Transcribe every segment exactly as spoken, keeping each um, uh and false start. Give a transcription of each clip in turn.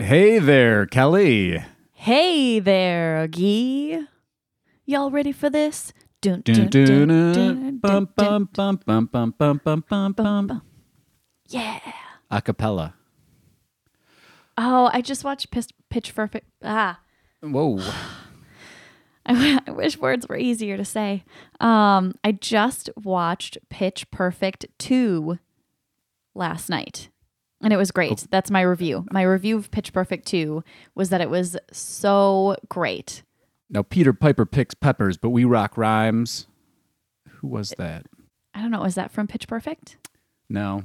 Hey there, Kelly. Hey there, Guy. Y'all ready for this? Dun dun dun bum bum bum bum bum bum bum bum bum. Yeah. Acapella. Oh, I just watched Pitch, Pitch Perfect. Ah. Whoa. I, w- I wish words were easier to say. Um, I just watched Pitch Perfect two last night. And it was great. Oh. That's my review. My review of Pitch Perfect two was that it was so great. Now, Peter Piper picks peppers, but we rock rhymes. Who was that? I don't know. Was that from Pitch Perfect? No.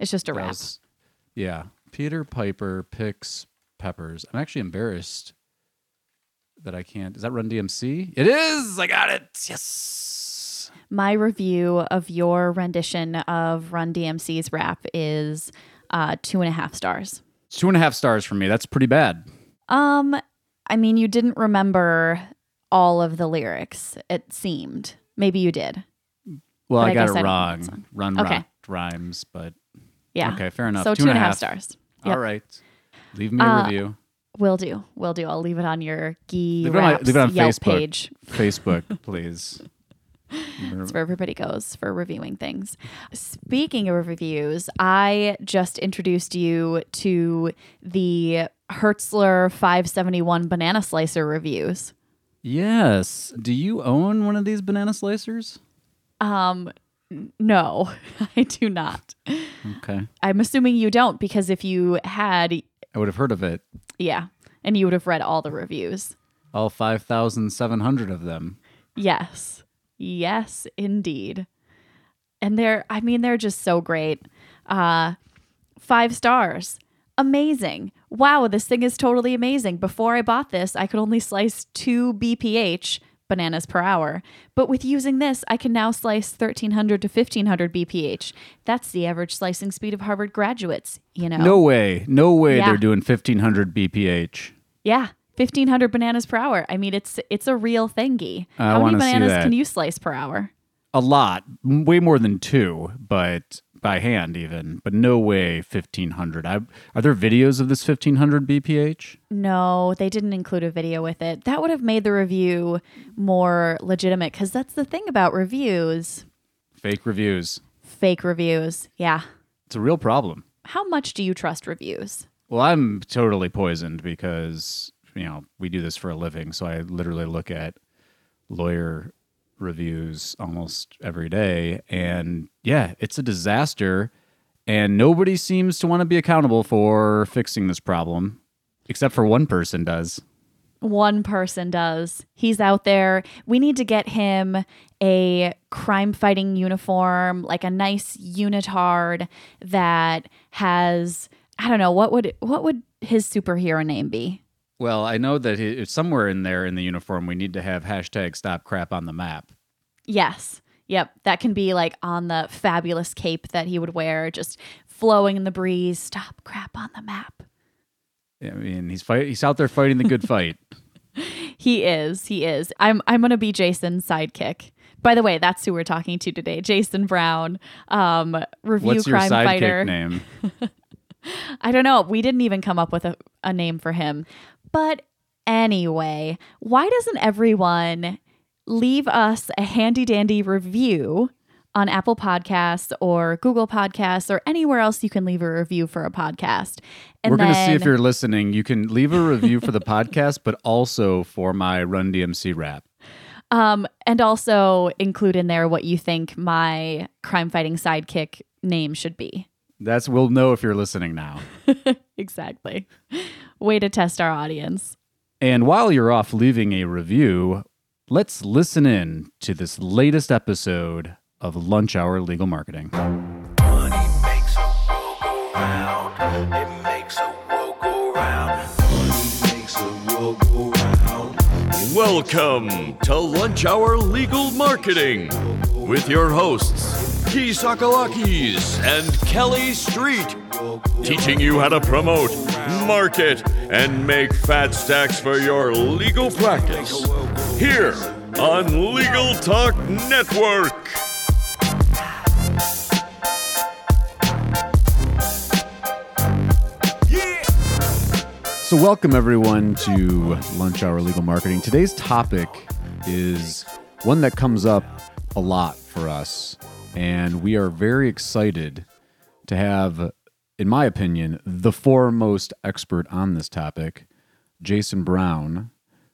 It's just a rap. Was, yeah. Peter Piper picks peppers. I'm actually embarrassed that I can't. Is that Run D M C? It is. I got it. Yes. My review of your rendition of Run D M C's rap is... Uh, two and a half stars. Two and a half stars for me. That's pretty bad. Um, I mean, you didn't remember all of the lyrics, it seemed. Maybe you did. Well, I, I got it I wrong. Run okay. rock rhymes, but... Yeah. Okay, fair enough. So two, two and a half, half stars. Yep. All right. Leave me a uh, review. Will do. Will do. I'll leave it on your Guy Raps leave it on Yelp Facebook. Page. Facebook, please. That's where everybody goes for reviewing things. Speaking of reviews, I just introduced you to the Hertzler five seventy-one Banana Slicer reviews. Yes. Do you own one of these banana slicers? Um, no, I do not. Okay. I'm assuming you don't, because if you had... I would have heard of it. Yeah, and you would have read all the reviews. All five thousand seven hundred of them. Yes. Yes, indeed. And they're, I mean, they're just so great. Uh, five stars. Amazing. Wow, this thing is totally amazing. Before I bought this, I could only slice two B P H, bananas per hour. But with using this, I can now slice thirteen hundred to fifteen hundred B P H. That's the average slicing speed of Harvard graduates, you know? No way. No way yeah. They're doing fifteen hundred B P H. Yeah. fifteen hundred bananas per hour. I mean, it's it's a real thingy. I How many bananas can you slice per hour? A lot. Way more than two, but by hand even. But no way fifteen hundred. I, are there videos of this fifteen hundred B P H? No, they didn't include a video with it. That would have made the review more legitimate, because that's the thing about reviews. Fake reviews. Fake reviews, yeah. It's a real problem. How much do you trust reviews? Well, I'm totally poisoned because... You know, we do this for a living, so I literally look at lawyer reviews almost every day. And yeah, it's a disaster. And nobody seems to want to be accountable for fixing this problem, except for one person does. One person does. He's out there. We need to get him a crime-fighting uniform, like a nice unitard that has, I don't know, what would what would his superhero name be? Well, I know that it's somewhere in there in the uniform, we need to have hashtag stop crap on the map. Yes. Yep. That can be like on the fabulous cape that he would wear, just flowing in the breeze. Stop crap on the map. I mean, he's fight- he's out there fighting the good fight. He is. He is. I'm I'm going to be Jason's sidekick. By the way, that's who we're talking to today. Jason Brown, um, review What's crime fighter. What's your sidekick name? I don't know. We didn't even come up with a, a name for him. But anyway, why doesn't everyone leave us a handy-dandy review on Apple Podcasts or Google Podcasts or anywhere else you can leave a review for a podcast? And We're going to see if you're listening. You can leave a review for the podcast, but also for my Run D M C rap. Um, and also include in there what you think my crime-fighting sidekick name should be. That's we'll know if you're listening now. Exactly. Way to test our audience. And while you're off leaving a review, let's listen in to this latest episode of Lunch Hour Legal Marketing. Money makes a world go round. It makes a world go round. Money makes a world go round. Welcome to Lunch Hour Legal Marketing with your hosts, T. Sakalakis and Kelly Street, teaching you how to promote, market, and make fat stacks for your legal practice here on Legal Talk Network. So welcome everyone to Lunch Hour Legal Marketing. Today's topic is one that comes up a lot for us, and we are very excited to have, in my opinion, the foremost expert on this topic, Jason Brown,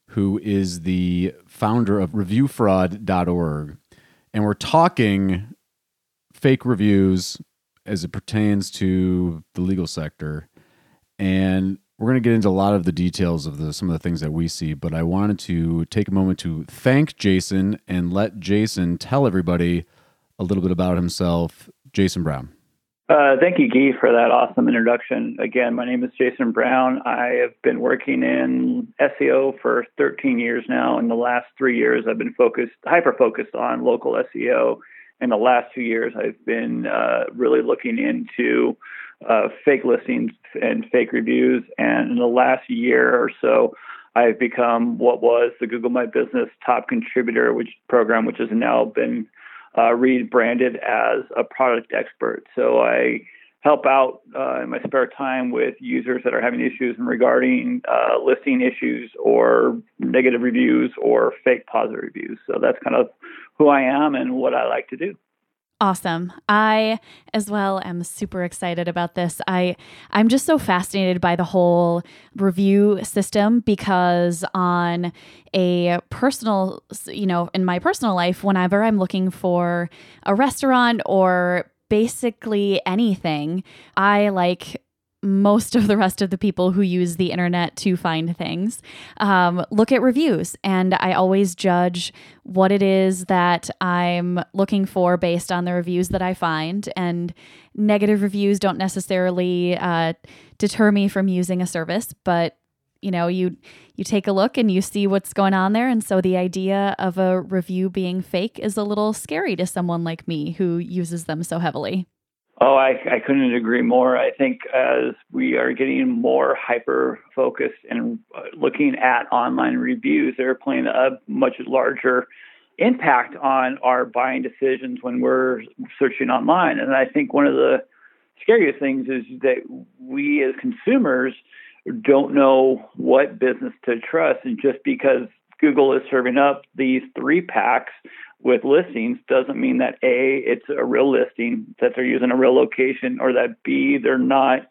who is the founder of review fraud dot org. And we're talking fake reviews as it pertains to the legal sector. And we're going to get into a lot of the details of the, some of the things that we see, but I wanted to take a moment to thank Jason and let Jason tell everybody a little bit about himself. Jason Brown. Uh, thank you, Guy, for that awesome introduction. Again, my name is Jason Brown. I have been working in S E O for thirteen years now. In the last three years, I've been focused, hyper-focused on local S E O. In the last two years, I've been uh, really looking into uh, fake listings and fake reviews. And in the last year or so, I've become what was the Google My Business top contributor, which program, which has now been Uh, rebranded as a product expert. So I help out uh, in my spare time with users that are having issues regarding uh, listing issues or negative reviews or fake positive reviews. So that's kind of who I am and what I like to do. Awesome. I, as well, am super excited about this. I, I'm just so fascinated by the whole review system because on a personal, you know, in my personal life, whenever I'm looking for a restaurant or basically anything, I like most of the rest of the people who use the internet to find things, um, look at reviews. And I always judge what it is that I'm looking for based on the reviews that I find. And negative reviews don't necessarily uh, deter me from using a service, but you know, you you take a look and you see what's going on there. And so the idea of a review being fake is a little scary to someone like me who uses them so heavily. Oh, I, I couldn't agree more. I think as we are getting more hyper-focused and looking at online reviews, they're playing a much larger impact on our buying decisions when we're searching online. And I think one of the scariest things is that we as consumers don't know what business to trust. And just because Google is serving up these three packs with listings doesn't mean that A, it's a real listing, that they're using a real location, or that B, they're not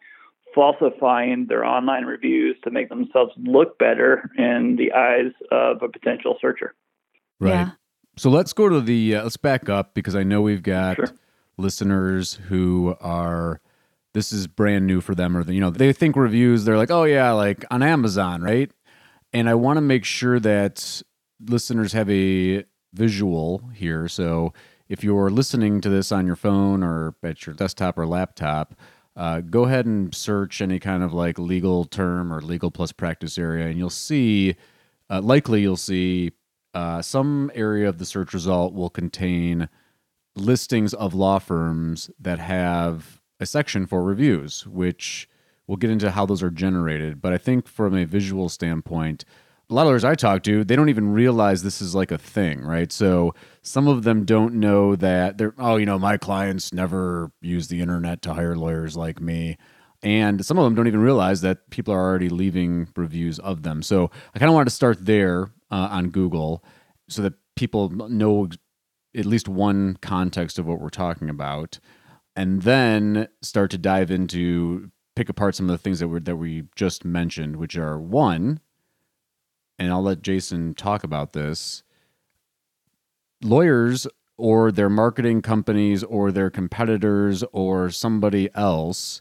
falsifying their online reviews to make themselves look better in the eyes of a potential searcher. Right. Yeah. So let's go to the, uh, let's back up because I know we've got sure. listeners who are, this is brand new for them, or the, you know, they think reviews, they're like, oh yeah, like on Amazon, right? And I want to make sure that listeners have a visual here. So if you're listening to this on your phone or at your desktop or laptop, uh, go ahead and search any kind of like legal term or legal plus practice area, and you'll see, uh, likely you'll see uh, some area of the search result will contain listings of law firms that have a section for reviews, which we'll get into how those are generated. But I think from a visual standpoint, a lot of lawyers I talk to, they don't even realize this is like a thing, right? So some of them don't know that they're, oh, you know, my clients never use the internet to hire lawyers like me. And some of them don't even realize that people are already leaving reviews of them. So I kind of wanted to start there uh, on Google so that people know at least one context of what we're talking about, and then start to dive into, pick apart some of the things that, we're, that we just mentioned, which are one, and I'll let Jason talk about this, lawyers or their marketing companies or their competitors or somebody else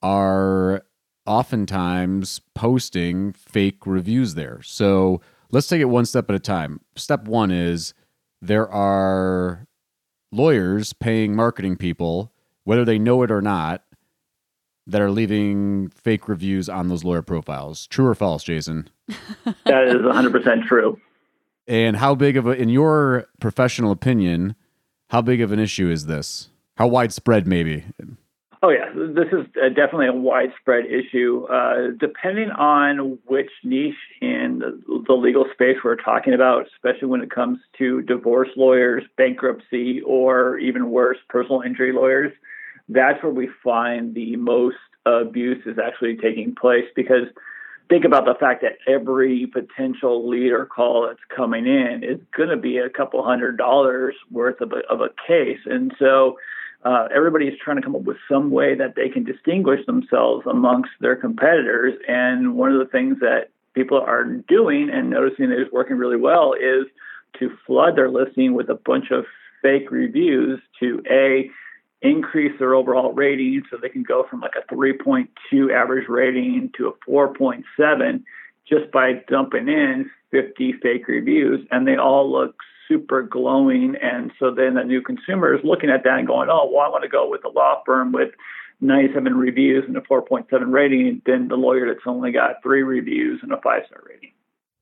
are oftentimes posting fake reviews there. So let's take it one step at a time. Step one is there are lawyers paying marketing people, whether they know it or not, that are leaving fake reviews on those lawyer profiles. True or false, Jason? That is one hundred percent true. And how big of a, in your professional opinion, how big of an issue is this? How widespread maybe? Oh yeah, this is definitely a widespread issue. Uh, depending on which niche in the legal space we're talking about, especially when it comes to divorce lawyers, bankruptcy, or even worse, personal injury lawyers, that's where we find the most abuse is actually taking place because think about the fact that every potential lead or call that's coming in is going to be a couple hundred dollars worth of a, of a case. And so uh, everybody's trying to come up with some way that they can distinguish themselves amongst their competitors. And one of the things that people are doing and noticing that is working really well is to flood their listing with a bunch of fake reviews to A, increase their overall rating so they can go from like a three point two average rating to a four point seven just by dumping in fifty fake reviews. And they all look super glowing. And so then the new consumer is looking at that and going, oh, well, I want to go with a law firm with ninety-seven reviews and a four point seven rating than the lawyer that's only got three reviews and a five-star rating.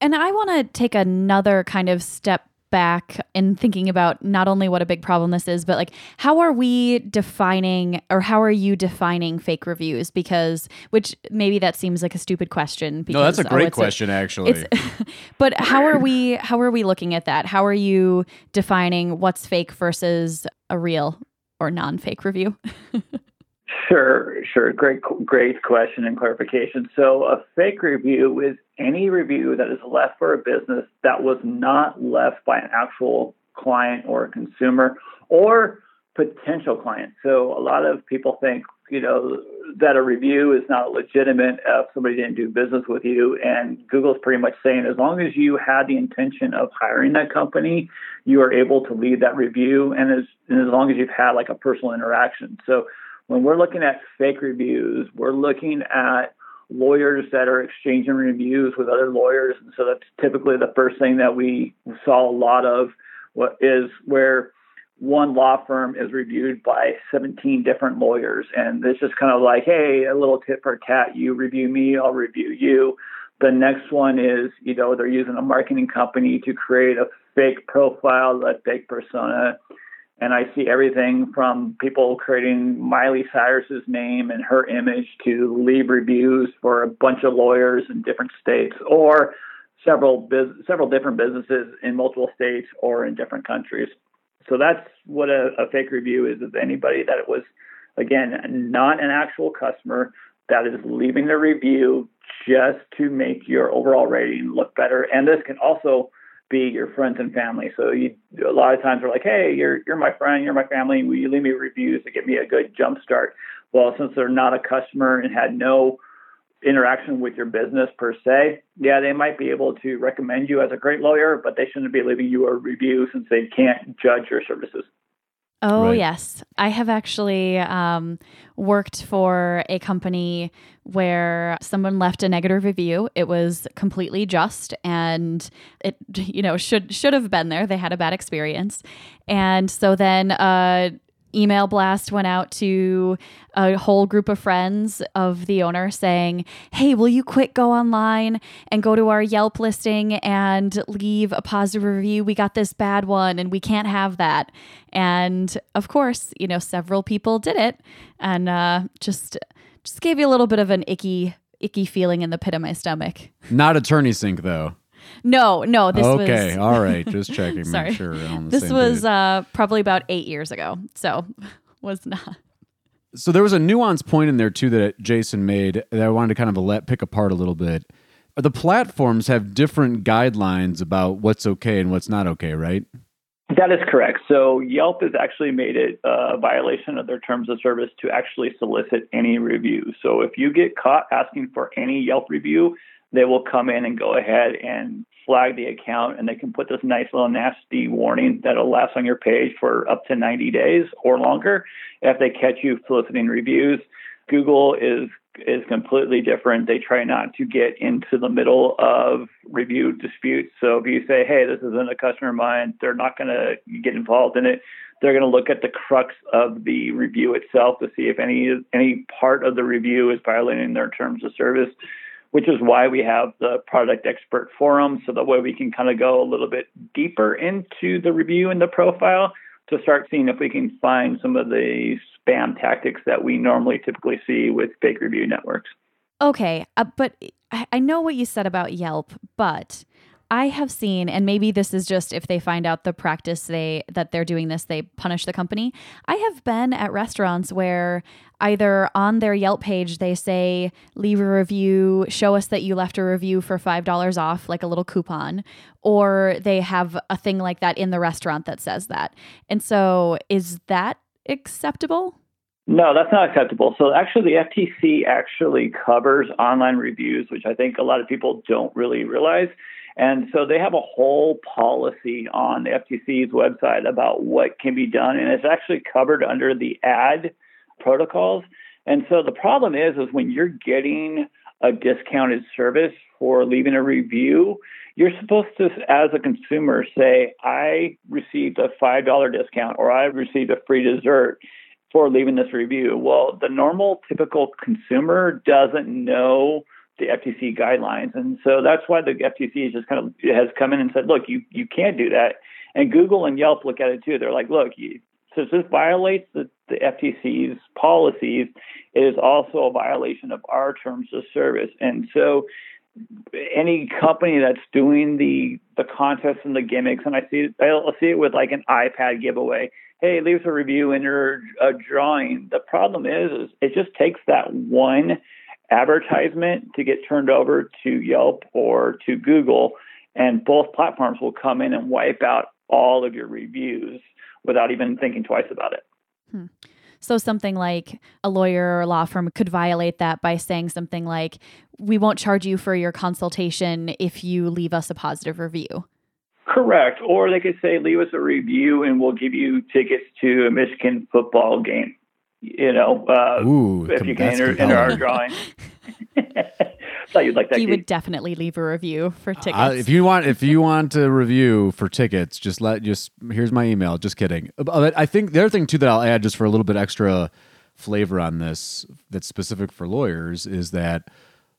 And I want to take another kind of step back in thinking about not only what a big problem this is, but like, how are we defining, or how are you defining fake reviews? Because, which maybe that seems like a stupid question. Because, no, that's a great oh, question, a, actually. But how are we, how are we looking at that? How are you defining what's fake versus a real or non-fake review? Sure, sure. Great, great question and clarification. So a fake review is any review that is left for a business that was not left by an actual client or consumer or potential client. So a lot of people think, you know, that a review is not legitimate if somebody didn't do business with you. And Google's pretty much saying, as long as you had the intention of hiring that company, you are able to leave that review. And as, and as long as you've had like a personal interaction. So when we're looking at fake reviews, we're looking at lawyers that are exchanging reviews with other lawyers. And so that's typically the first thing that we saw a lot of, what is where one law firm is reviewed by seventeen different lawyers. And it's just kind of like, hey, a little tit for tat, you review me, I'll review you. The next one is, you know, they're using a marketing company to create a fake profile, a fake persona. And I see everything from people creating Miley Cyrus's name and her image to leave reviews for a bunch of lawyers in different states, or several bus- several different businesses in multiple states or in different countries. So that's what a, a fake review is, is anybody that it was, again, not an actual customer that is leaving the review just to make your overall rating look better. And this can also be your friends and family. So you, a lot of times we're like, hey, you're you're my friend, you're my family. Will you leave me reviews to give me a good jump start? Well, since they're not a customer and had no interaction with your business per se, yeah, they might be able to recommend you as a great lawyer, but they shouldn't be leaving you a review since they can't judge your services. Oh, right. Yes. I have actually um, worked for a company where someone left a negative review. It was completely just, and it, you know, should should have been there. They had a bad experience. And so then uh, email blast went out to a whole group of friends of the owner saying, hey, will you quick go online and go to our Yelp listing and leave a positive review? We got this bad one and we can't have that. And of course, you know, several people did it, and uh, just just gave you a little bit of an icky, icky feeling in the pit of my stomach. Not attorney sync, though. No, no. This okay, was okay. All right, just checking. Sorry, make sure we're on the this same was uh, probably about eight years ago, so was not. So there was a nuanced point in there too that Jason made that I wanted to kind of let pick apart a little bit. The platforms have different guidelines about what's okay and what's not okay, right? That is correct. So Yelp has actually made it a violation of their terms of service to actually solicit any review. So if you get caught asking for any Yelp review, they will come in and go ahead and flag the account, and they can put this nice little nasty warning that'll last on your page for up to ninety days or longer if they catch you soliciting reviews. Google is is completely different. They try not to get into the middle of review disputes. So if you say, hey, this isn't a customer of mine, they're not going to get involved in it. They're going to look at the crux of the review itself to see if any any part of the review is violating their terms of service, which is why we have the product expert forum. So that way we can kind of go a little bit deeper into the review and the profile to start seeing if we can find some of the spam tactics that we normally typically see with fake review networks. Okay, uh, but I know what you said about Yelp, but I have seen, and maybe this is just if they find out the practice they that they're doing this, they punish the company. I have been at restaurants where either on their Yelp page, they say, leave a review, show us that you left a review for five dollars off, like a little coupon, or they have a thing like that in the restaurant that says that. And so is that acceptable? No, that's not acceptable. So actually, the F T C actually covers online reviews, which I think a lot of people don't really realize. And so they have a whole policy on the F T C's website about what can be done. And it's actually covered under the ad protocols. And so the problem is, is when you're getting a discounted service for leaving a review, you're supposed to, as a consumer, say, I received a five dollars discount or I received a free dessert for leaving this review. Well, the normal, typical consumer doesn't know the F T C guidelines. And so that's why the F T C is just kind of has come in and said, look, you, you can't do that. And Google and Yelp look at it too. They're like, look, you, since this violates the, the F T C's policies, it is also a violation of our terms of service. And so any company that's doing the the contests and the gimmicks, and I see I'll see it with like an iPad giveaway. Hey, leave us a review in your uh, drawing. The problem is, is it just takes that one advertisement to get turned over to Yelp or to Google, and both platforms will come in and wipe out all of your reviews without even thinking twice about it. Hmm. So something like a lawyer or law firm could violate that by saying something like, we won't charge you for your consultation if you leave us a positive review. Correct. Or they could say, leave us a review and we'll give you tickets to a Michigan football game. You know, uh, Ooh, if you can enter, enter our drawing. I thought you'd like that. He would definitely leave a review for tickets. Uh, if you want, if you want a review for tickets, just let just here's my email. Just kidding. But I think the other thing too that I'll add just for a little bit extra flavor on this that's specific for lawyers is that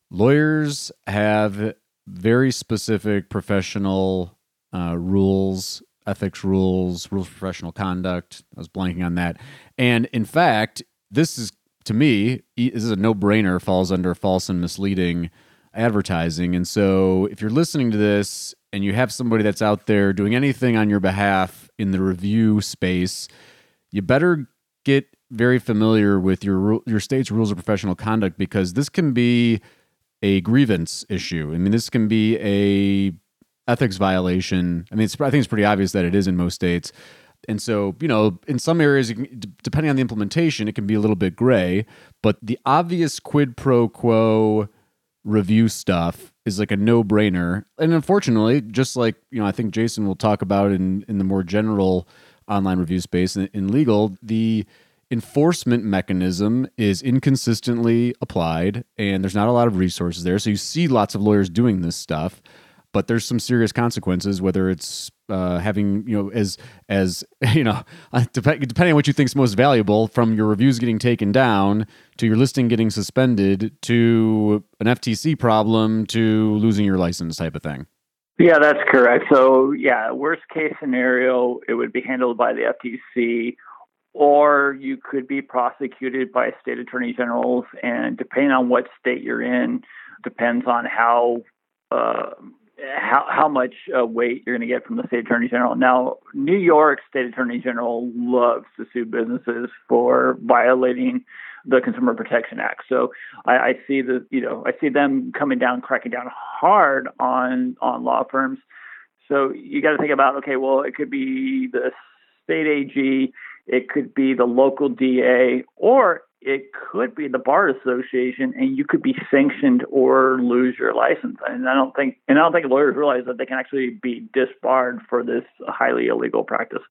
lawyers have very specific professional uh, rules, ethics rules, rules of professional conduct. I was blanking on that. And in fact, this is. To me, this is a no-brainer, falls under false and misleading advertising. And so if you're listening to this and you have somebody that's out there doing anything on your behalf in the review space, you better get very familiar with your your state's rules of professional conduct, because this can be a grievance issue. I mean, this can be a ethics violation. I mean, it's, I think it's pretty obvious that it is in most states. And so, you know, in some areas, you can, d- depending on the implementation, it can be a little bit gray, but the obvious quid pro quo review stuff is like a no-brainer. And unfortunately, just like, you know, I think Jason will talk about in, in the more general online review space, in, in legal, the enforcement mechanism is inconsistently applied, and there's not a lot of resources there. So you see lots of lawyers doing this stuff, but there's some serious consequences, whether it's uh, having, you know, as, as you know, dep- depending on what you think is most valuable, from your reviews getting taken down to your listing getting suspended to an F T C problem to losing your license type of thing. Yeah, that's correct. So, yeah, worst case scenario, it would be handled by the F T C, or you could be prosecuted by state attorney generals. And depending on what state you're in, depends on how... Uh, How, how much uh, weight you're going to get from the state attorney general. Now, New York state attorney general loves to sue businesses for violating the Consumer Protection Act. So I, I see the, you know, I see them coming down, cracking down hard on, on law firms. So you got to think about, okay, well, it could be the state A G, it could be the local D A, or it could be the bar association, and you could be sanctioned or lose your license. And I don't think, and I don't think lawyers realize that they can actually be disbarred for this highly illegal practice.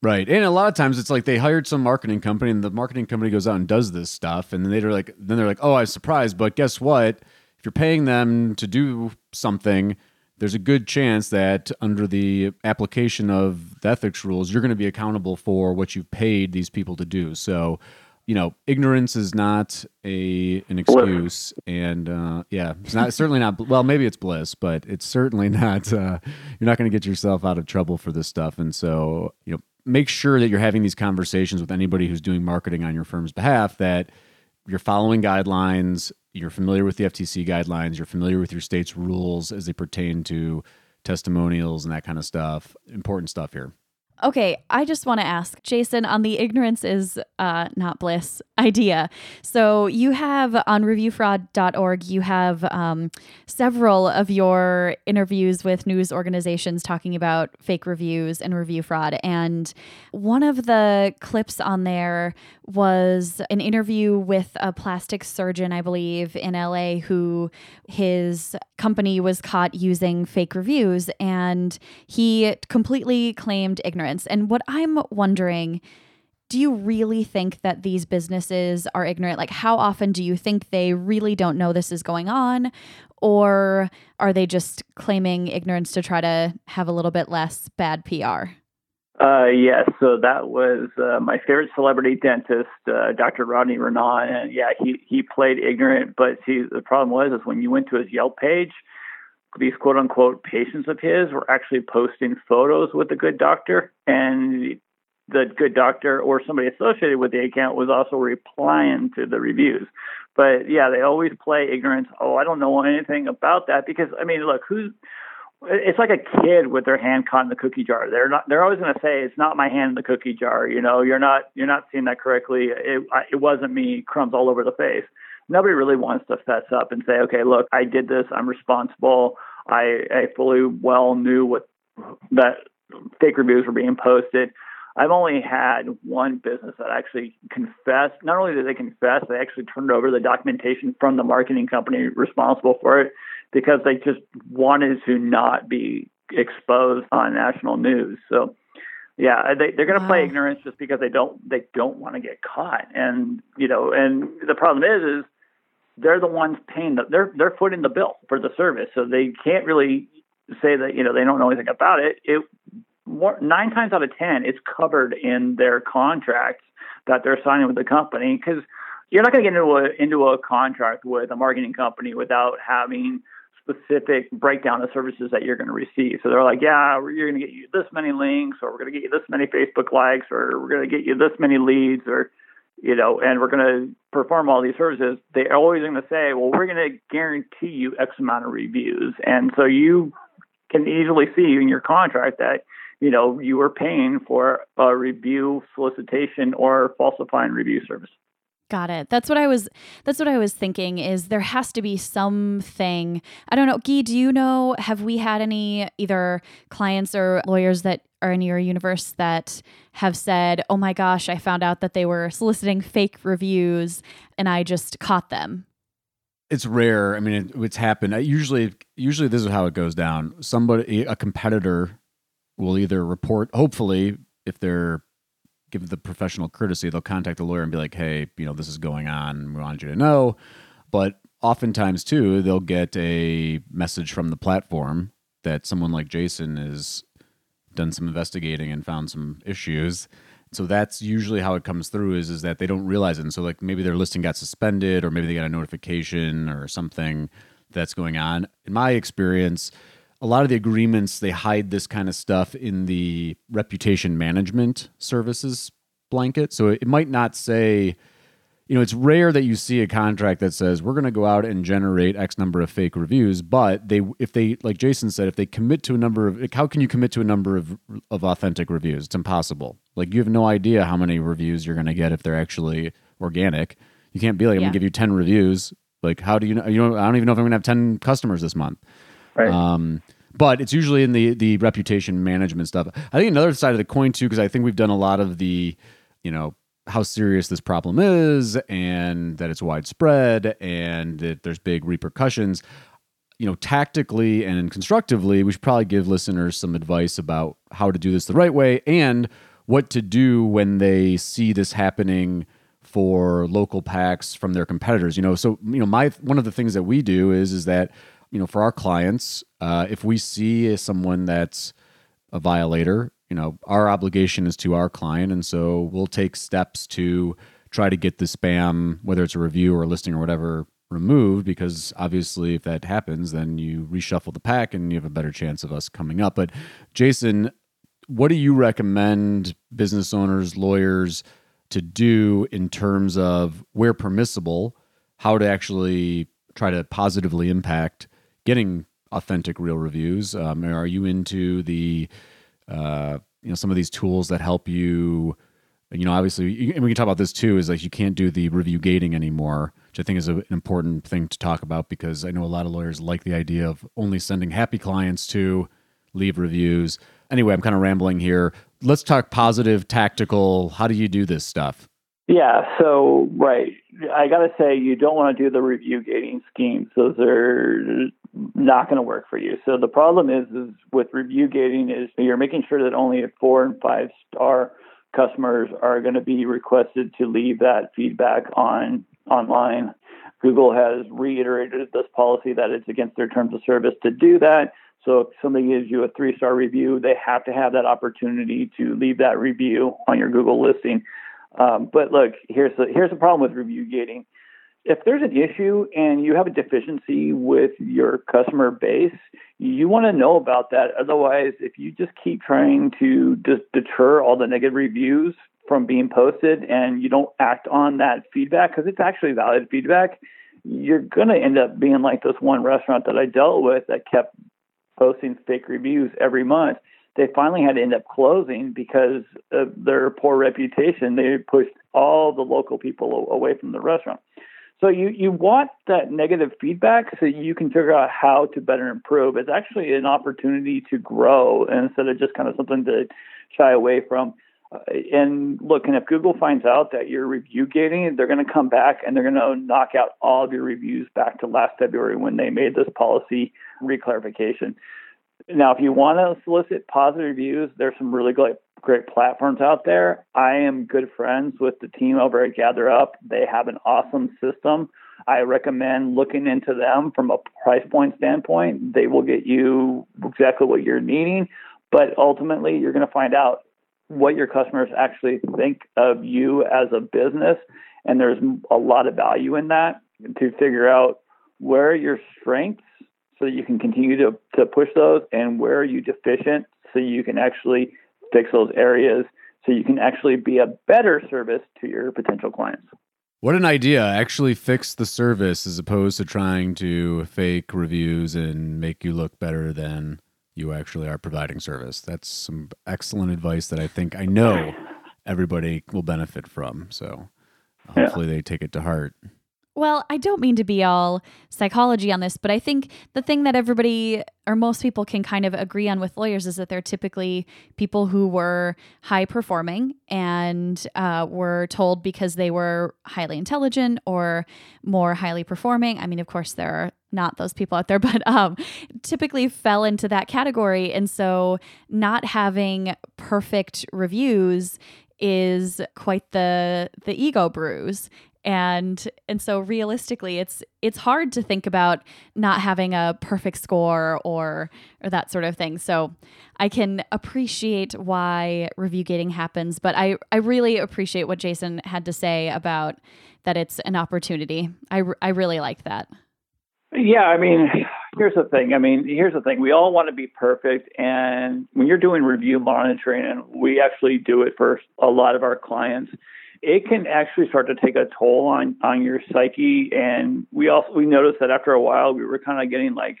Right. And a lot of times it's like they hired some marketing company, and the marketing company goes out and does this stuff. And then they're like, then they're like, oh, I was surprised, but guess what? If you're paying them to do something, there's a good chance that under the application of the ethics rules, you're going to be accountable for what you've paid these people to do. So, you know, ignorance is not a an excuse, and uh, yeah, it's not certainly not. Well, maybe it's bliss, but it's certainly not. Uh, you're not going to get yourself out of trouble for this stuff, and so, you know, make sure that you're having these conversations with anybody who's doing marketing on your firm's behalf, that you're following guidelines, you're familiar with the F T C guidelines, you're familiar with your state's rules as they pertain to testimonials and that kind of stuff. Important stuff here. Okay, I just want to ask, Jason, on the ignorance is uh, not bliss idea. So you have on review fraud dot org, you have um, several of your interviews with news organizations talking about fake reviews and review fraud. And one of the clips on there was an interview with a plastic surgeon, I believe, in L A, who his company was caught using fake reviews. And he completely claimed ignorance. And what I'm wondering, do you really think that these businesses are ignorant? Like, how often do you think they really don't know this is going on? Or are they just claiming ignorance to try to have a little bit less bad P R? Uh, yes. Yeah, so that was uh, my favorite celebrity dentist, uh, Doctor Rodney Renan. And yeah, he, he played ignorant. But see, the problem was is when you went to his Yelp page, these quote-unquote patients of his were actually posting photos with the good doctor, and the good doctor or somebody associated with the account was also replying to the reviews. But yeah, they always play ignorance. Oh, I don't know anything about that because, I mean, look, who's it's like a kid with their hand caught in the cookie jar. They're not, they're always going to say, it's not my hand in the cookie jar. You know, you're not, you're not seeing that correctly. It, it wasn't me, crumbs all over the face. Nobody really wants to fess up and say, okay, look, I did this. I'm responsible. I, I fully well knew what that fake reviews were being posted. I've only had one business that actually confessed. Not only did they confess, they actually turned over the documentation from the marketing company responsible for it because they just wanted to not be exposed on national news. So yeah, they, they're going to wow. play ignorance just because they don't they don't want to get caught. And, you know, and the problem is, is they're the ones paying the, they're they're footing the bill for the service, so they can't really say that, you know, they don't know anything about it. It more, nine times out of ten, it's covered in their contracts that they're signing with the company, because you're not going to get into a into a contract with a marketing company without having specific breakdown of services that you're going to receive. So they're like, yeah, you're going to get you this many links, or we're going to get you this many Facebook likes, or we're going to get you this many leads, or, you know, and we're going to perform all these services. They're always going to say, well, we're going to guarantee you X amount of reviews. And so you can easily see in your contract that, you know, you were paying for a review solicitation or falsifying review service. Got it. That's what I was, that's what I was thinking is there has to be something. I don't know. Guy, do you know, have we had any either clients or lawyers that are in your universe that have said, oh my gosh, I found out that they were soliciting fake reviews and I just caught them? It's rare. I mean, it, it's happened. I usually, usually this is how it goes down. Somebody, a competitor will either report, hopefully if they're give the professional courtesy, they'll contact the lawyer and be like, hey, you know, this is going on. We wanted you to know. But oftentimes, too, they'll get a message from the platform that someone like Jason has done some investigating and found some issues. So that's usually how it comes through is, is that they don't realize it. And so like maybe their listing got suspended or maybe they got a notification or something that's going on. In my experience, a lot of the agreements, they hide this kind of stuff in the reputation management services blanket. So it might not say, you know, it's rare that you see a contract that says, we're going to go out and generate X number of fake reviews. But they, if they, like Jason said, if they commit to a number of, like, how can you commit to a number of, of authentic reviews? It's impossible. Like you have no idea how many reviews you're going to get if they're actually organic. You can't be like, I'm yeah. going to give you ten reviews. Like, how do you know? You don't, I don't even know if I'm going to have ten customers this month. Right. Um, but it's usually in the, the reputation management stuff. I think another side of the coin too, because I think we've done a lot of the, you know, how serious this problem is and that it's widespread and that there's big repercussions, you know, tactically and constructively, we should probably give listeners some advice about how to do this the right way and what to do when they see this happening for local packs from their competitors. You know, so, you know, my, one of the things that we do is, is that, you know, for our clients, uh, if we see someone that's a violator, you know, our obligation is to our client. And so we'll take steps to try to get the spam, whether it's a review or a listing or whatever, removed, because obviously if that happens, then you reshuffle the pack and you have a better chance of us coming up. But Jason, what do you recommend business owners, lawyers to do in terms of where permissible, how to actually try to positively impact getting authentic real reviews? Um, are you into the, uh, you know, some of these tools that help you, you know, obviously, and we can talk about this too, is like you can't do the review gating anymore, which I think is a, an important thing to talk about, because I know a lot of lawyers like the idea of only sending happy clients to leave reviews. Anyway, I'm kind of rambling here. Let's talk positive, tactical. How do you do this stuff? Yeah, so, right. I got to say, you don't want to do the review gating schemes. Those are not going to work for you. So the problem is, is with review gating is you're making sure that only four and five star customers are going to be requested to leave that feedback on online. Google has reiterated this policy that it's against their terms of service to do that. So if somebody gives you a three-star review, they have to have that opportunity to leave that review on your Google listing. Um, but look, here's the here's the problem with review gating. If there's an issue and you have a deficiency with your customer base, you want to know about that. Otherwise, if you just keep trying to just deter all the negative reviews from being posted and you don't act on that feedback, because it's actually valid feedback, you're going to end up being like this one restaurant that I dealt with that kept posting fake reviews every month. They finally had to end up closing because of their poor reputation. They pushed all the local people away from the restaurant. So you, you want that negative feedback so you can figure out how to better improve. It's actually an opportunity to grow instead of just kind of something to shy away from. Uh, and look, and if Google finds out that you're review gating, they're going to come back and they're going to knock out all of your reviews back to last February when they made this policy reclarification. Now, if you want to solicit positive reviews, there's some really great, great platforms out there. I am good friends with the team over at GatherUp. They have an awesome system. I recommend looking into them from a price point standpoint. They will get you exactly what you're needing, but ultimately you're going to find out what your customers actually think of you as a business. And there's a lot of value in that to figure out where your strengths so that you can continue to, to push those, and where are you deficient so you can actually fix those areas so you can actually be a better service to your potential clients. What an idea. Actually fix the service as opposed to trying to fake reviews and make you look better than you actually are providing service. That's some excellent advice that I think I know everybody will benefit from. So hopefully yeah. they take it to heart. Well, I don't mean to be all psychology on this, but I think the thing that everybody or most people can kind of agree on with lawyers is that they're typically people who were high performing and uh, were told because they were highly intelligent or more highly performing. I mean, of course, there are not those people out there, but um, typically fell into that category. And so not having perfect reviews is quite the the ego bruise. And and so realistically, it's it's hard to think about not having a perfect score or or that sort of thing. So I can appreciate why review gating happens, but I, I really appreciate what Jason had to say about that it's an opportunity. I, I really like that. Yeah, I mean, here's the thing. I mean, here's the thing. We all want to be perfect. And when you're doing review monitoring, and we actually do it for a lot of our clients, it can actually start to take a toll on, on your psyche. And we also, we noticed that after a while, we were kind of getting like,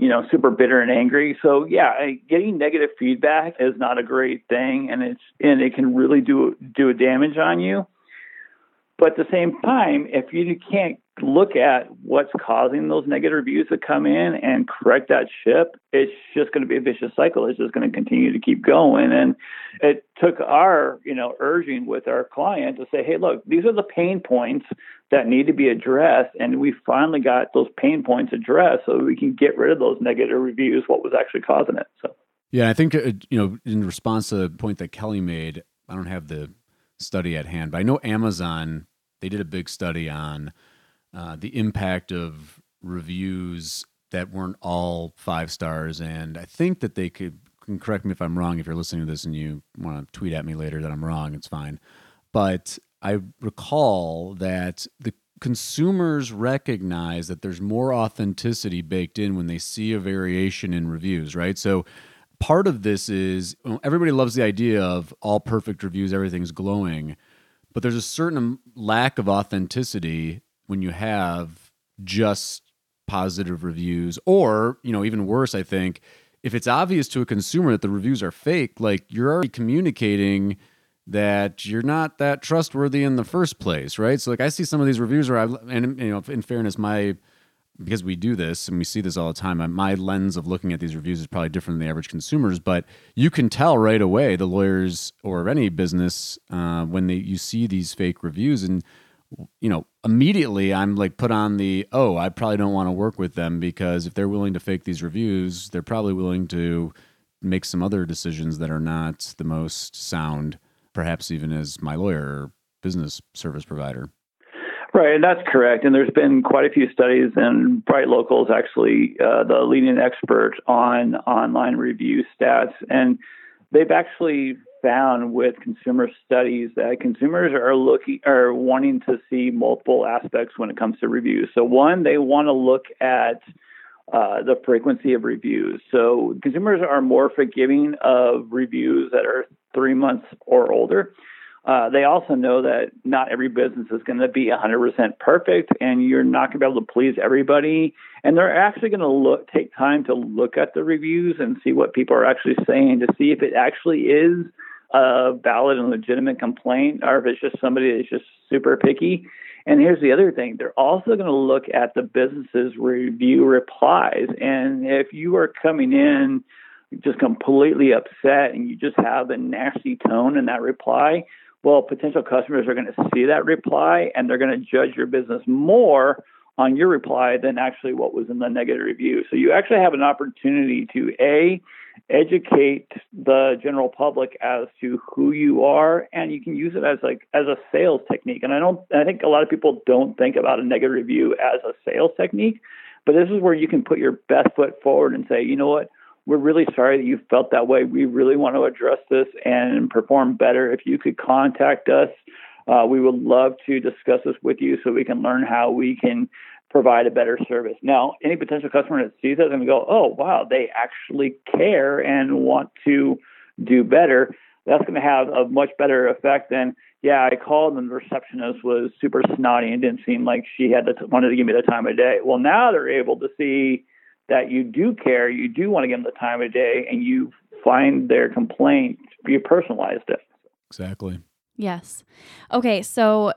you know, super bitter and angry. So yeah, getting negative feedback is not a great thing. And it's, and it can really do, do damage on you. But at the same time, if you can't look at what's causing those negative reviews that come in and correct that ship, it's just going to be a vicious cycle. It's just going to continue to keep going. And it took our, you know, urging with our client to say, hey, look, these are the pain points that need to be addressed. And we finally got those pain points addressed so we can get rid of those negative reviews, what was actually causing it. So, yeah, I think, you know, in response to the point that Kelly made, I don't have the study at hand, but I know Amazon, they did a big study on Uh, the impact of reviews that weren't all five stars. And I think that they could, can correct me if I'm wrong, if you're listening to this and you want to tweet at me later that I'm wrong, it's fine. But I recall that the consumers recognize that there's more authenticity baked in when they see a variation in reviews, right? So part of this is, well, everybody loves the idea of all perfect reviews, everything's glowing, but there's a certain lack of authenticity when you have just positive reviews, or, you know, even worse, I think, if it's obvious to a consumer that the reviews are fake, like, you're already communicating that you're not that trustworthy in the first place, right? So, like, I see some of these reviews where I, and, you know, in fairness, my, because we do this and we see this all the time, my lens of looking at these reviews is probably different than the average consumer's, but you can tell right away, the lawyers or any business, uh, when they, you see these fake reviews, and, you know, immediately I'm like put on the, oh, I probably don't want to work with them, because if they're willing to fake these reviews, they're probably willing to make some other decisions that are not the most sound, perhaps even as my lawyer or business service provider. Right, and that's correct. And there's been quite a few studies, and Bright Local is actually uh, the leading expert on online review stats. And they've actually found with consumer studies that consumers are looking, are wanting to see multiple aspects when it comes to reviews. So one, they want to look at uh, the frequency of reviews. So consumers are more forgiving of reviews that are three months or older. Uh, they also know that not every business is going to be one hundred percent perfect, and you're not going to be able to please everybody. And they're actually going to look, take time to look at the reviews and see what people are actually saying, to see if it actually is a valid and legitimate complaint, or if it's just somebody that's just super picky. And here's the other thing. They're also going to look at the business's review replies. And if you are coming in just completely upset and you just have a nasty tone in that reply, well, potential customers are going to see that reply, and they're going to judge your business more on your reply than actually what was in the negative review. So you actually have an opportunity to, A, educate the general public as to who you are, and you can use it as like as a sales technique. And I don't, I think a lot of people don't think about a negative review as a sales technique, but this is where you can put your best foot forward and say, you know what? We're really sorry that you felt that way. We really want to address this and perform better. If you could contact us, uh, we would love to discuss this with you so we can learn how we can provide a better service. Now, any potential customer that sees that is going to go, oh, wow, they actually care and want to do better. That's going to have a much better effect than, yeah, I called and the receptionist was super snotty and didn't seem like she had the t- wanted to give me the time of day. Well, now they're able to see that you do care, you do want to give them the time of day, and you find their complaint, you personalized it. Exactly. Yes. Okay, so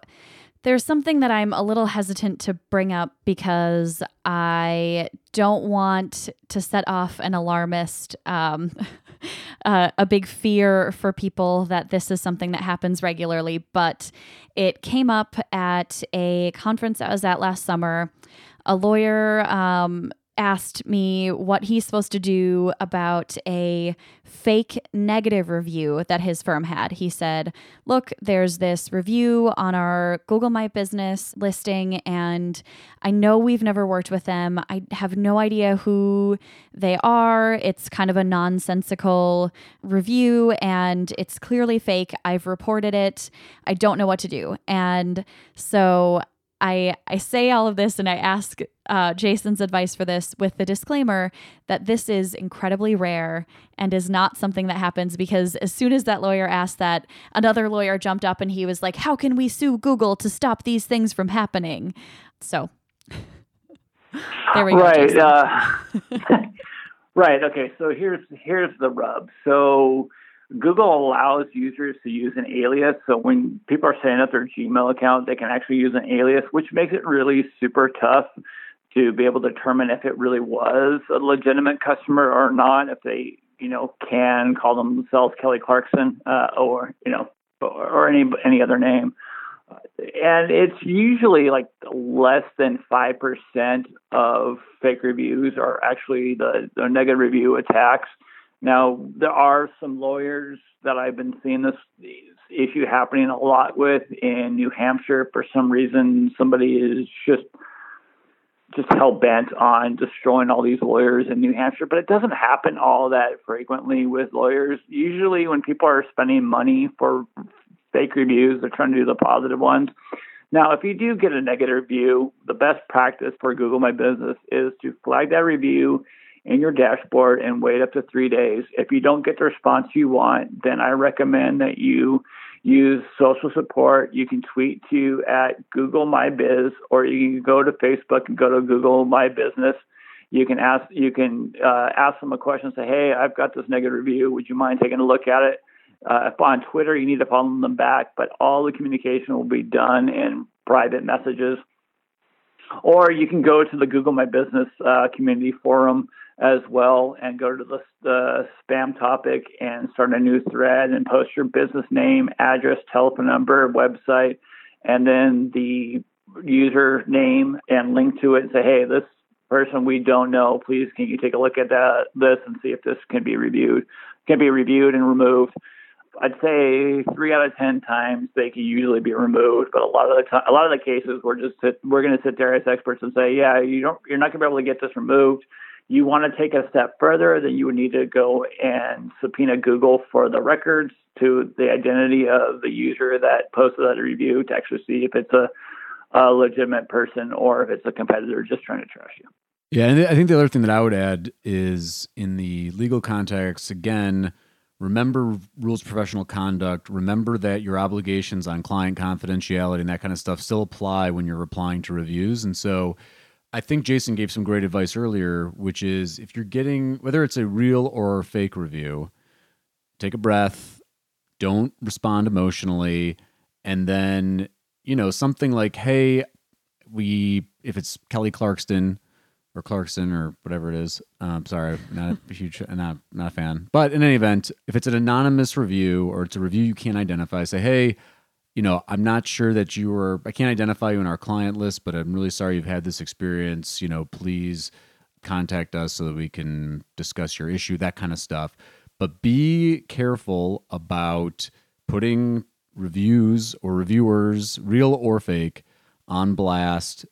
there's something that I'm a little hesitant to bring up because I don't want to set off an alarmist, um, uh, a big fear for people that this is something that happens regularly, but it came up at a conference I was at last summer. A lawyer um, asked me what he's supposed to do about a fake negative review that his firm had. He said, look, there's this review on our Google My Business listing, and I know we've never worked with them. I have no idea who they are. It's kind of a nonsensical review, and it's clearly fake. I've reported it. I don't know what to do. And so I, I say all of this and I ask uh, Jason's advice for this with the disclaimer that this is incredibly rare and is not something that happens, because as soon as that lawyer asked that, another lawyer jumped up and he was like, how can we sue Google to stop these things from happening? So there we go. Right. Uh, right. Okay. So here's, here's the rub. So Google allows users to use an alias. So when people are setting up their Gmail account, they can actually use an alias, which makes it really super tough to be able to determine if it really was a legitimate customer or not, if they, you know, can call themselves Kelly Clarkson uh, or, you know, or, or any any other name. And it's usually like less than five percent of fake reviews are actually the, the negative review attacks. Now, there are some lawyers that I've been seeing this issue happening a lot with in New Hampshire. For some reason, somebody is just just hell-bent on destroying all these lawyers in New Hampshire. But it doesn't happen all that frequently with lawyers. Usually when people are spending money for fake reviews, they're trying to do the positive ones. Now, if you do get a negative review, the best practice for Google My Business is to flag that review in your dashboard and wait up to three days. If you don't get the response you want, then I recommend that you use social support. You can tweet to at Google My Biz, or you can go to Facebook and go to Google My Business. You can ask you can uh, ask them a question, say, hey, I've got this negative review. Would you mind taking a look at it? Uh, if on Twitter, you need to follow them back, but all the communication will be done in private messages. Or you can go to the Google My Business uh, community forum as well and go to the, the spam topic and start a new thread and post your business name, address, telephone number, website, and then the username and link to it and say, hey, this person we don't know, please can you take a look at that, this and see if this can be reviewed, can be reviewed and removed. I'd say three out of ten times they can usually be removed, but a lot of the time, a lot of the cases we're just sit, we're going to sit there as experts and say, yeah, you don't, you're not going to be able to get this removed. You want to take it a step further, then you would need to go and subpoena Google for the records to the identity of the user that posted that review to actually see if it's a, a legitimate person or if it's a competitor just trying to trash you. Yeah, and I think the other thing that I would add is in the legal context, again, remember rules of professional conduct. Remember that your obligations on client confidentiality and that kind of stuff still apply when you're replying to reviews. And so I think Jason gave some great advice earlier, which is if you're getting, whether it's a real or a fake review, take a breath, don't respond emotionally. And then, you know, something like, hey, we, if it's Kelly Clarkston, or Clarkson, or whatever it is. Um, sorry, not a huge, not not a fan. But in any event, if it's an anonymous review or it's a review you can't identify, say, hey, you know, I'm not sure that you were. I can't identify you in our client list, but I'm really sorry you've had this experience. You know, please contact us so that we can discuss your issue. That kind of stuff. But be careful about putting reviews or reviewers, real or fake, on blast.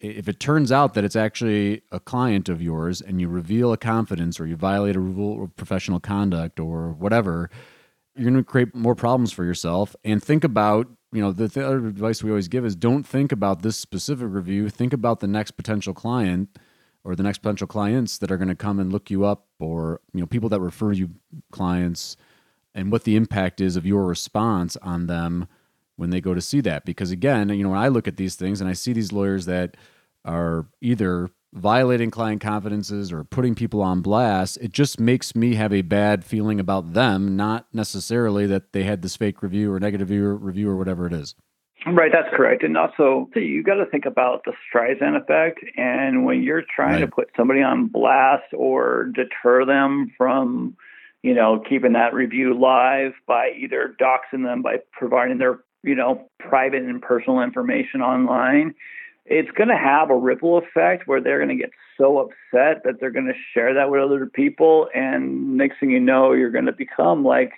If it turns out that it's actually a client of yours and you reveal a confidence or you violate a rule of professional conduct or whatever, you're going to create more problems for yourself. And think about, you know, the, the other advice we always give is don't think about this specific review. Think about the next potential client or the next potential clients that are going to come and look you up or, you know, people that refer you clients and what the impact is of your response on them when they go to see that. Because again, you know, when I look at these things and I see these lawyers that are either violating client confidences or putting people on blast, it just makes me have a bad feeling about them, not necessarily that they had this fake review or negative review or whatever it is. Right, that's correct. And also, so you got to think about the Streisand effect. And when you're trying right. to put somebody on blast or deter them from, you know, keeping that review live by either doxing them, by providing their you know, private and personal information online, it's going to have a ripple effect where they're going to get so upset that they're going to share that with other people. And next thing you know, you're going to become like,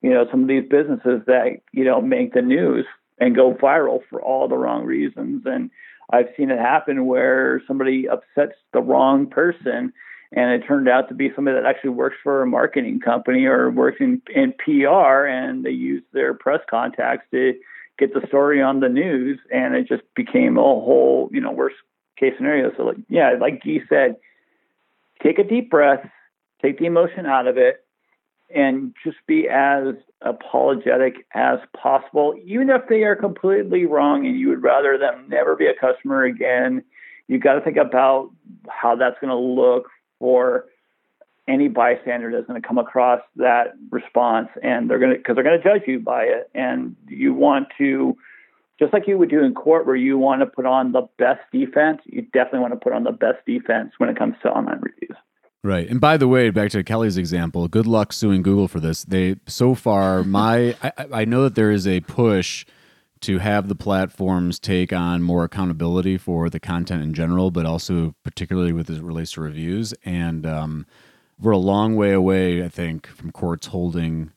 you know, some of these businesses that, you know, make the news and go viral for all the wrong reasons. And I've seen it happen where somebody upsets the wrong person and it turned out to be somebody that actually works for a marketing company or works in, in P R, and they use their press contacts to get the story on the news, and it just became a whole, you know, worst case scenario. So, like, yeah, like Guy said, take a deep breath, take the emotion out of it, and just be as apologetic as possible, even if they are completely wrong and you would rather them never be a customer again. You got to think about how that's going to look for any bystander that's going to come across that response, and they're going to, because they're going to judge you by it. And you want to, just like you would do in court where you want to put on the best defense, you definitely want to put on the best defense when it comes to online reviews. Right. And by the way, back to Kelly's example, good luck suing Google for this. They, so far, my, I, I know that there is a push to have the platforms take on more accountability for the content in general, but also particularly with it relates to reviews. And um, we're a long way away, I think, from courts holding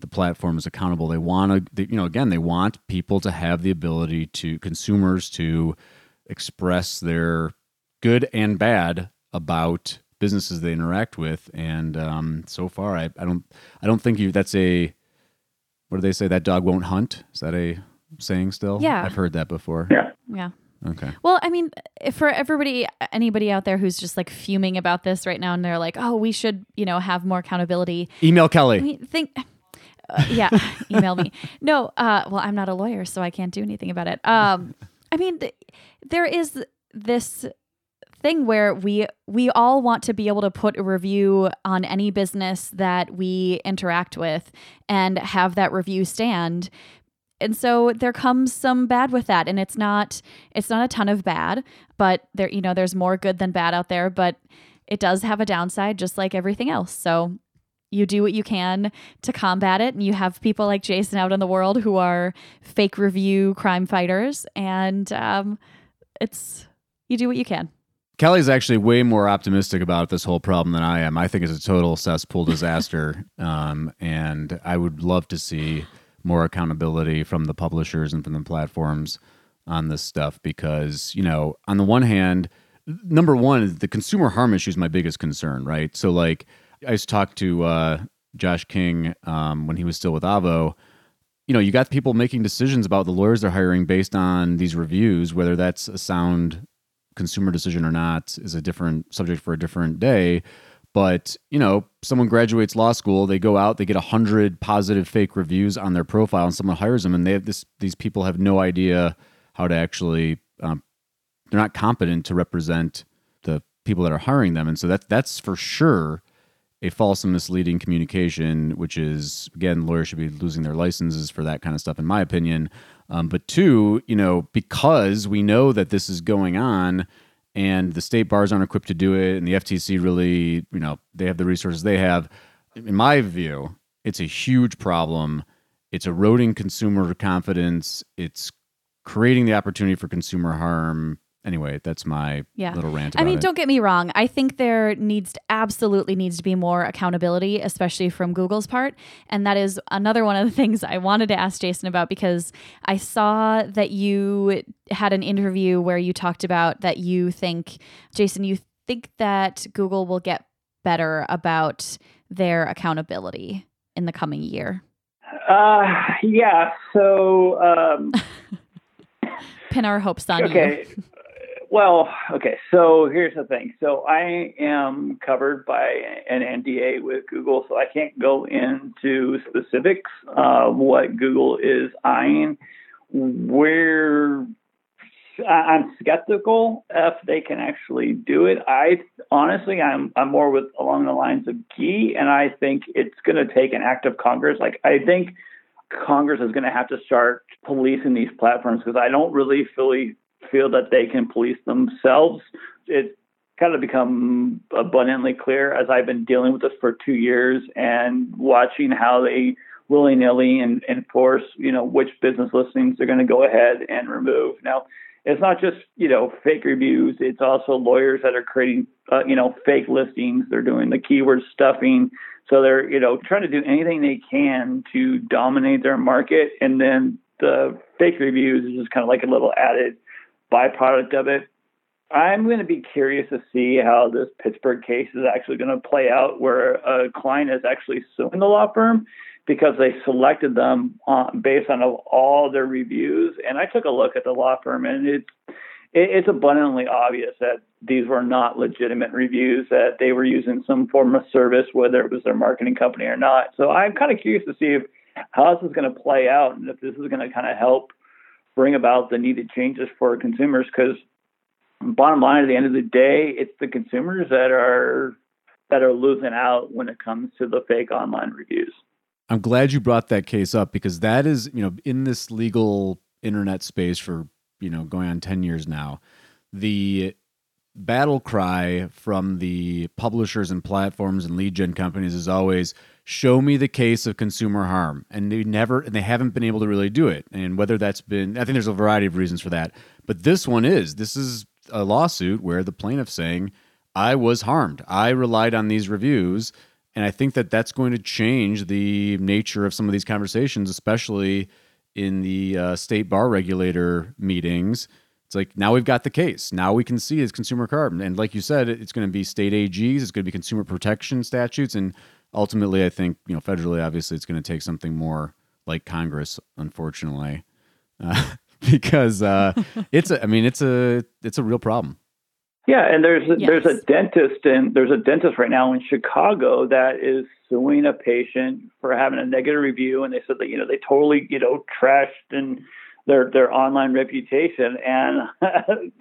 the platforms accountable. They want to, you know, again, they want people to have the ability to, consumers to express their good and bad about businesses they interact with. And um, so far, I, I don't, I don't think you, that's a, what do they say? That dog won't hunt. Is that a saying still? Yeah. I've heard that before. Yeah. Yeah. Okay. Well, I mean, for everybody, anybody out there who's just like fuming about this right now and they're like, oh, we should, you know, have more accountability. Email Kelly. I mean, think, Uh, yeah, email me. No, uh, well, I'm not a lawyer, so I can't do anything about it. Um, I mean, th- there is this thing where we we all want to be able to put a review on any business that we interact with and have that review stand. And so there comes some bad with that, and it's not it's not a ton of bad, but there you know there's more good than bad out there, but it does have a downside just like everything else. So you do what you can to combat it, and you have people like Jason out in the world who are fake review crime fighters, and um, it's you do what you can. Kelly's actually way more optimistic about this whole problem than I am. I think it's a total cesspool disaster, um, and I would love to see more accountability from the publishers and from the platforms on this stuff because, you know, on the one hand, number one, the consumer harm issue is my biggest concern, right? So, like, I used to talk to uh, Josh King um, when he was still with Avvo. You know, you got people making decisions about the lawyers they're hiring based on these reviews, whether that's a sound consumer decision or not is a different subject for a different day. But, you know, someone graduates law school, they go out, they get one hundred positive fake reviews on their profile, and someone hires them, and they have this, these people have no idea how to actually, um, they're not competent to represent the people that are hiring them. And so that that's for sure a false and misleading communication, which is, again, lawyers should be losing their licenses for that kind of stuff, in my opinion. Um, but two, you know, because we know that this is going on, and the state bars aren't equipped to do it, and the F T C really, you know, they have the resources they have. In my view, it's a huge problem. It's eroding consumer confidence. It's creating the opportunity for consumer harm. Anyway, that's my yeah. little rant about it. I mean, don't get me wrong. I think there needs to, absolutely needs to be more accountability, especially from Google's part. And that is another one of the things I wanted to ask Jason about, because I saw that you had an interview where you talked about that you think, Jason, you think that Google will get better about their accountability in the coming year. Uh, yeah, so... Um... Pin our hopes on okay. you. Well, okay, so here's the thing. So I am covered by an N D A with Google, so I can't go into specifics of what Google is eyeing. Where I'm skeptical if they can actually do it. I honestly, I'm I'm more with along the lines of Guy, and I think it's going to take an act of Congress. Like I think Congress is going to have to start policing these platforms because I don't really fully feel that they can police themselves. It's kind of become abundantly clear as I've been dealing with this for two years and watching how they willy-nilly and enforce, you know, which business listings they're going to go ahead and remove. Now, it's not just, you know, fake reviews. It's also lawyers that are creating, uh, you know, fake listings. They're doing the keyword stuffing. So they're, you know, trying to do anything they can to dominate their market. And then the fake reviews is just kind of like a little added byproduct of it. I'm going to be curious to see how this Pittsburgh case is actually going to play out, where a client is actually suing the law firm because they selected them on, based on all their reviews. And I took a look at the law firm, and it's it's abundantly obvious that these were not legitimate reviews, that they were using some form of service, whether it was their marketing company or not. So I'm kind of curious to see if how this is going to play out and if this is going to kind of help bring about the needed changes for consumers, because bottom line, at the end of the day, it's the consumers that are that are losing out when it comes to the fake online reviews. I'm glad you brought that case up, because that is, you know, in this legal internet space for, you know, going on ten years now, the battle cry from the publishers and platforms and lead gen companies is always, show me the case of consumer harm. And they never, and they haven't been able to really do it. And whether that's been, I think there's a variety of reasons for that. But this one is, this is a lawsuit where the plaintiff's saying, I was harmed. I relied on these reviews. And I think that that's going to change the nature of some of these conversations, especially in the uh, state bar regulator meetings. It's like, now we've got the case. Now we can see it's consumer harm. And like you said, it's going to be state A Gs. It's going to be consumer protection statutes. And ultimately, I think, you know, federally, obviously, it's going to take something more like Congress, unfortunately, uh, because uh, it's a, I mean, it's a, it's a real problem. Yeah, and there's yes. there's a dentist and there's a dentist right now in Chicago that is suing a patient for having a negative review, and they said that you know they totally you know trashed and their their online reputation. And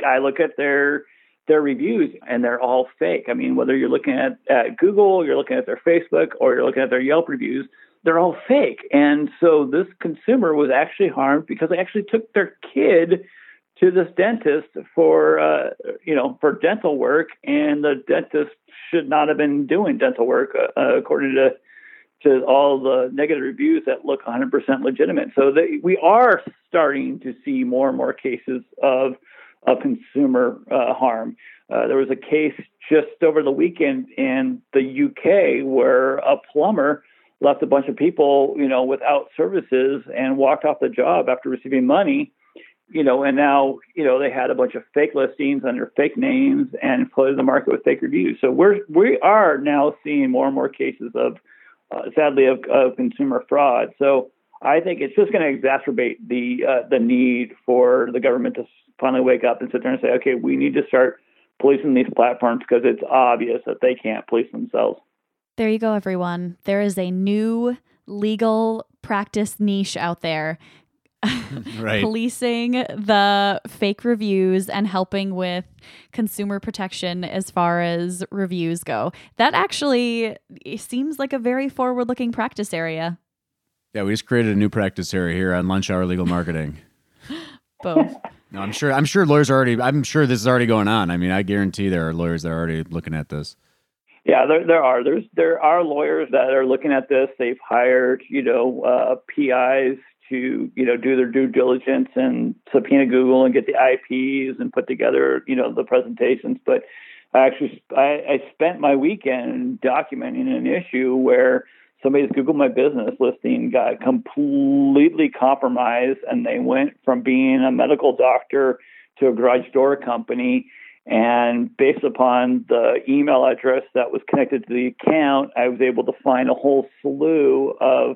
I look at their their reviews, and they're all fake. I mean, whether you're looking at, at Google, you're looking at their Facebook, or you're looking at their Yelp reviews, they're all fake. And so this consumer was actually harmed because they actually took their kid to this dentist for, uh, you know, for dental work, and the dentist should not have been doing dental work, uh, according to to all the negative reviews that look one hundred percent legitimate. So they, we are starting to see more and more cases of of consumer uh, harm. Uh, there was a case just over the weekend in the U K where a plumber left a bunch of people, you know, without services and walked off the job after receiving money. You know, and now, you know, they had a bunch of fake listings under fake names and flooded the market with fake reviews. So we're, we are now seeing more and more cases of, uh, sadly, of, of consumer fraud. So I think it's just going to exacerbate the uh, the need for the government to finally wake up and sit there and say, okay, we need to start policing these platforms because it's obvious that they can't police themselves. There you go, everyone. There is a new legal practice niche out there. Right. Policing the fake reviews and helping with consumer protection as far as reviews go. That actually seems like a very forward-looking practice area. Yeah, we just created a new practice area here on Lunch Hour Legal Marketing. Boom. No, I'm sure I'm sure lawyers are already I'm sure this is already going on. I mean, I guarantee there are lawyers that are already looking at this. Yeah, there there are. There's there are lawyers that are looking at this. They've hired, you know, uh, P Is to, you know, do their due diligence and subpoena Google and get the I Ps and put together, you know, the presentations. But I actually, I, I spent my weekend documenting an issue where somebody's Google My Business listing got completely compromised, and they went from being a medical doctor to a garage door company. And based upon the email address that was connected to the account, I was able to find a whole slew of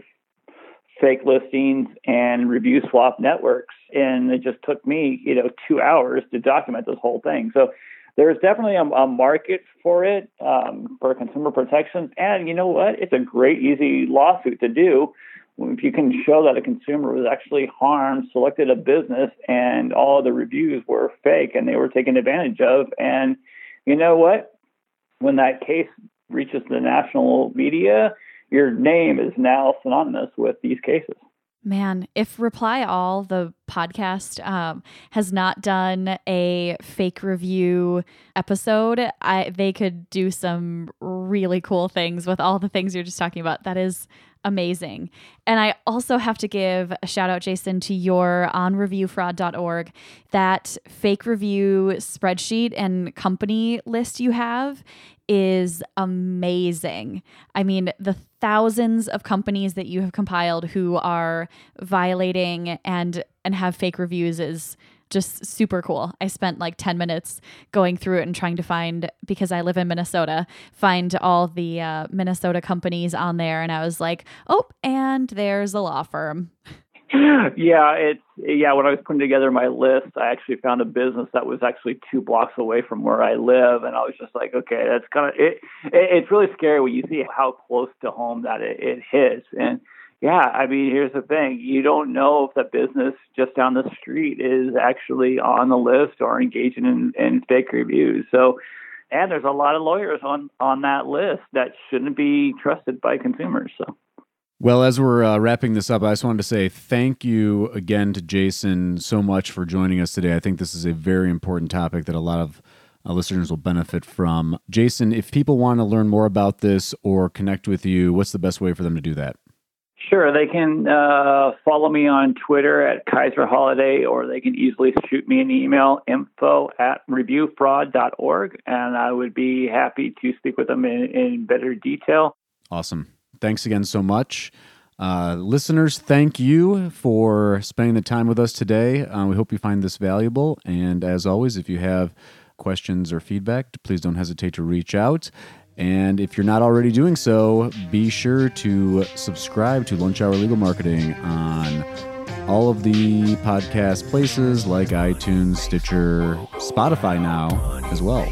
fake listings and review swap networks. And it just took me, you know, two hours to document this whole thing. So there's definitely a, a market for it, um, for consumer protection. And you know what? It's a great, easy lawsuit to do. If you can show that a consumer was actually harmed, selected a business, and all the reviews were fake and they were taken advantage of. And you know what? When that case reaches the national media, your name is now synonymous with these cases. Man, if Reply All, the podcast, um, has not done a fake review episode, I, they could do some really cool things with all the things you're just talking about. That is amazing. And I also have to give a shout out, Jason, to your on review fraud dot org, that fake review spreadsheet and company list you have is amazing. I mean, the thousands of companies that you have compiled who are violating and and have fake reviews is just super cool. I spent like ten minutes going through it and trying to find, because I live in Minnesota, find all the uh, Minnesota companies on there. And I was like, oh, and there's a law firm. Yeah, it's yeah. When I was putting together my list, I actually found a business that was actually two blocks away from where I live, and I was just like, okay, that's kind of it, it. It's really scary when you see how close to home that it, it hits. And yeah, I mean, here's the thing: you don't know if the business just down the street is actually on the list or engaging in, in fake reviews. So, and there's a lot of lawyers on on that list that shouldn't be trusted by consumers. So. Well, as we're uh, wrapping this up, I just wanted to say thank you again to Jason so much for joining us today. I think this is a very important topic that a lot of uh, listeners will benefit from. Jason, if people want to learn more about this or connect with you, what's the best way for them to do that? Sure. They can uh, follow me on Twitter at Kaiser Holiday, or they can easily shoot me an email, info at review fraud dot org, and I would be happy to speak with them in, in better detail. Awesome. Thanks again so much. Uh, listeners, thank you for spending the time with us today. Uh, we hope you find this valuable. And as always, if you have questions or feedback, please don't hesitate to reach out. And if you're not already doing so, be sure to subscribe to Lunch Hour Legal Marketing on all of the podcast places like iTunes, Stitcher, Spotify now as well.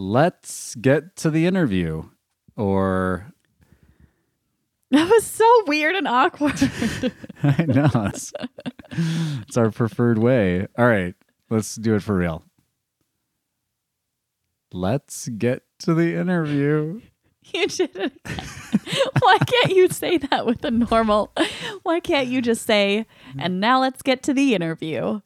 Let's get to the interview, or... That was so weird and awkward. I know. It's, it's our preferred way. All right, let's do it for real. Let's get to the interview. You did it again. Why can't you say that with a normal... Why can't you just say, and now let's get to the interview?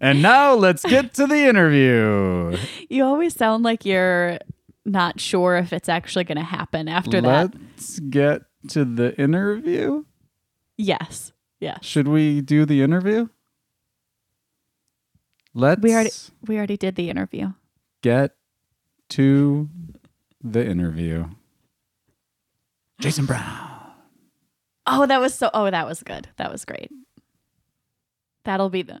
And now let's get to the interview. You always sound like you're not sure if it's actually going to happen after let's that. Let's get to the interview? Yes. Yeah. Should we do the interview? Let's We already we already did the interview. Get to the interview. Jason Brown. Oh, that was so Oh, that was good. That was great. That'll be the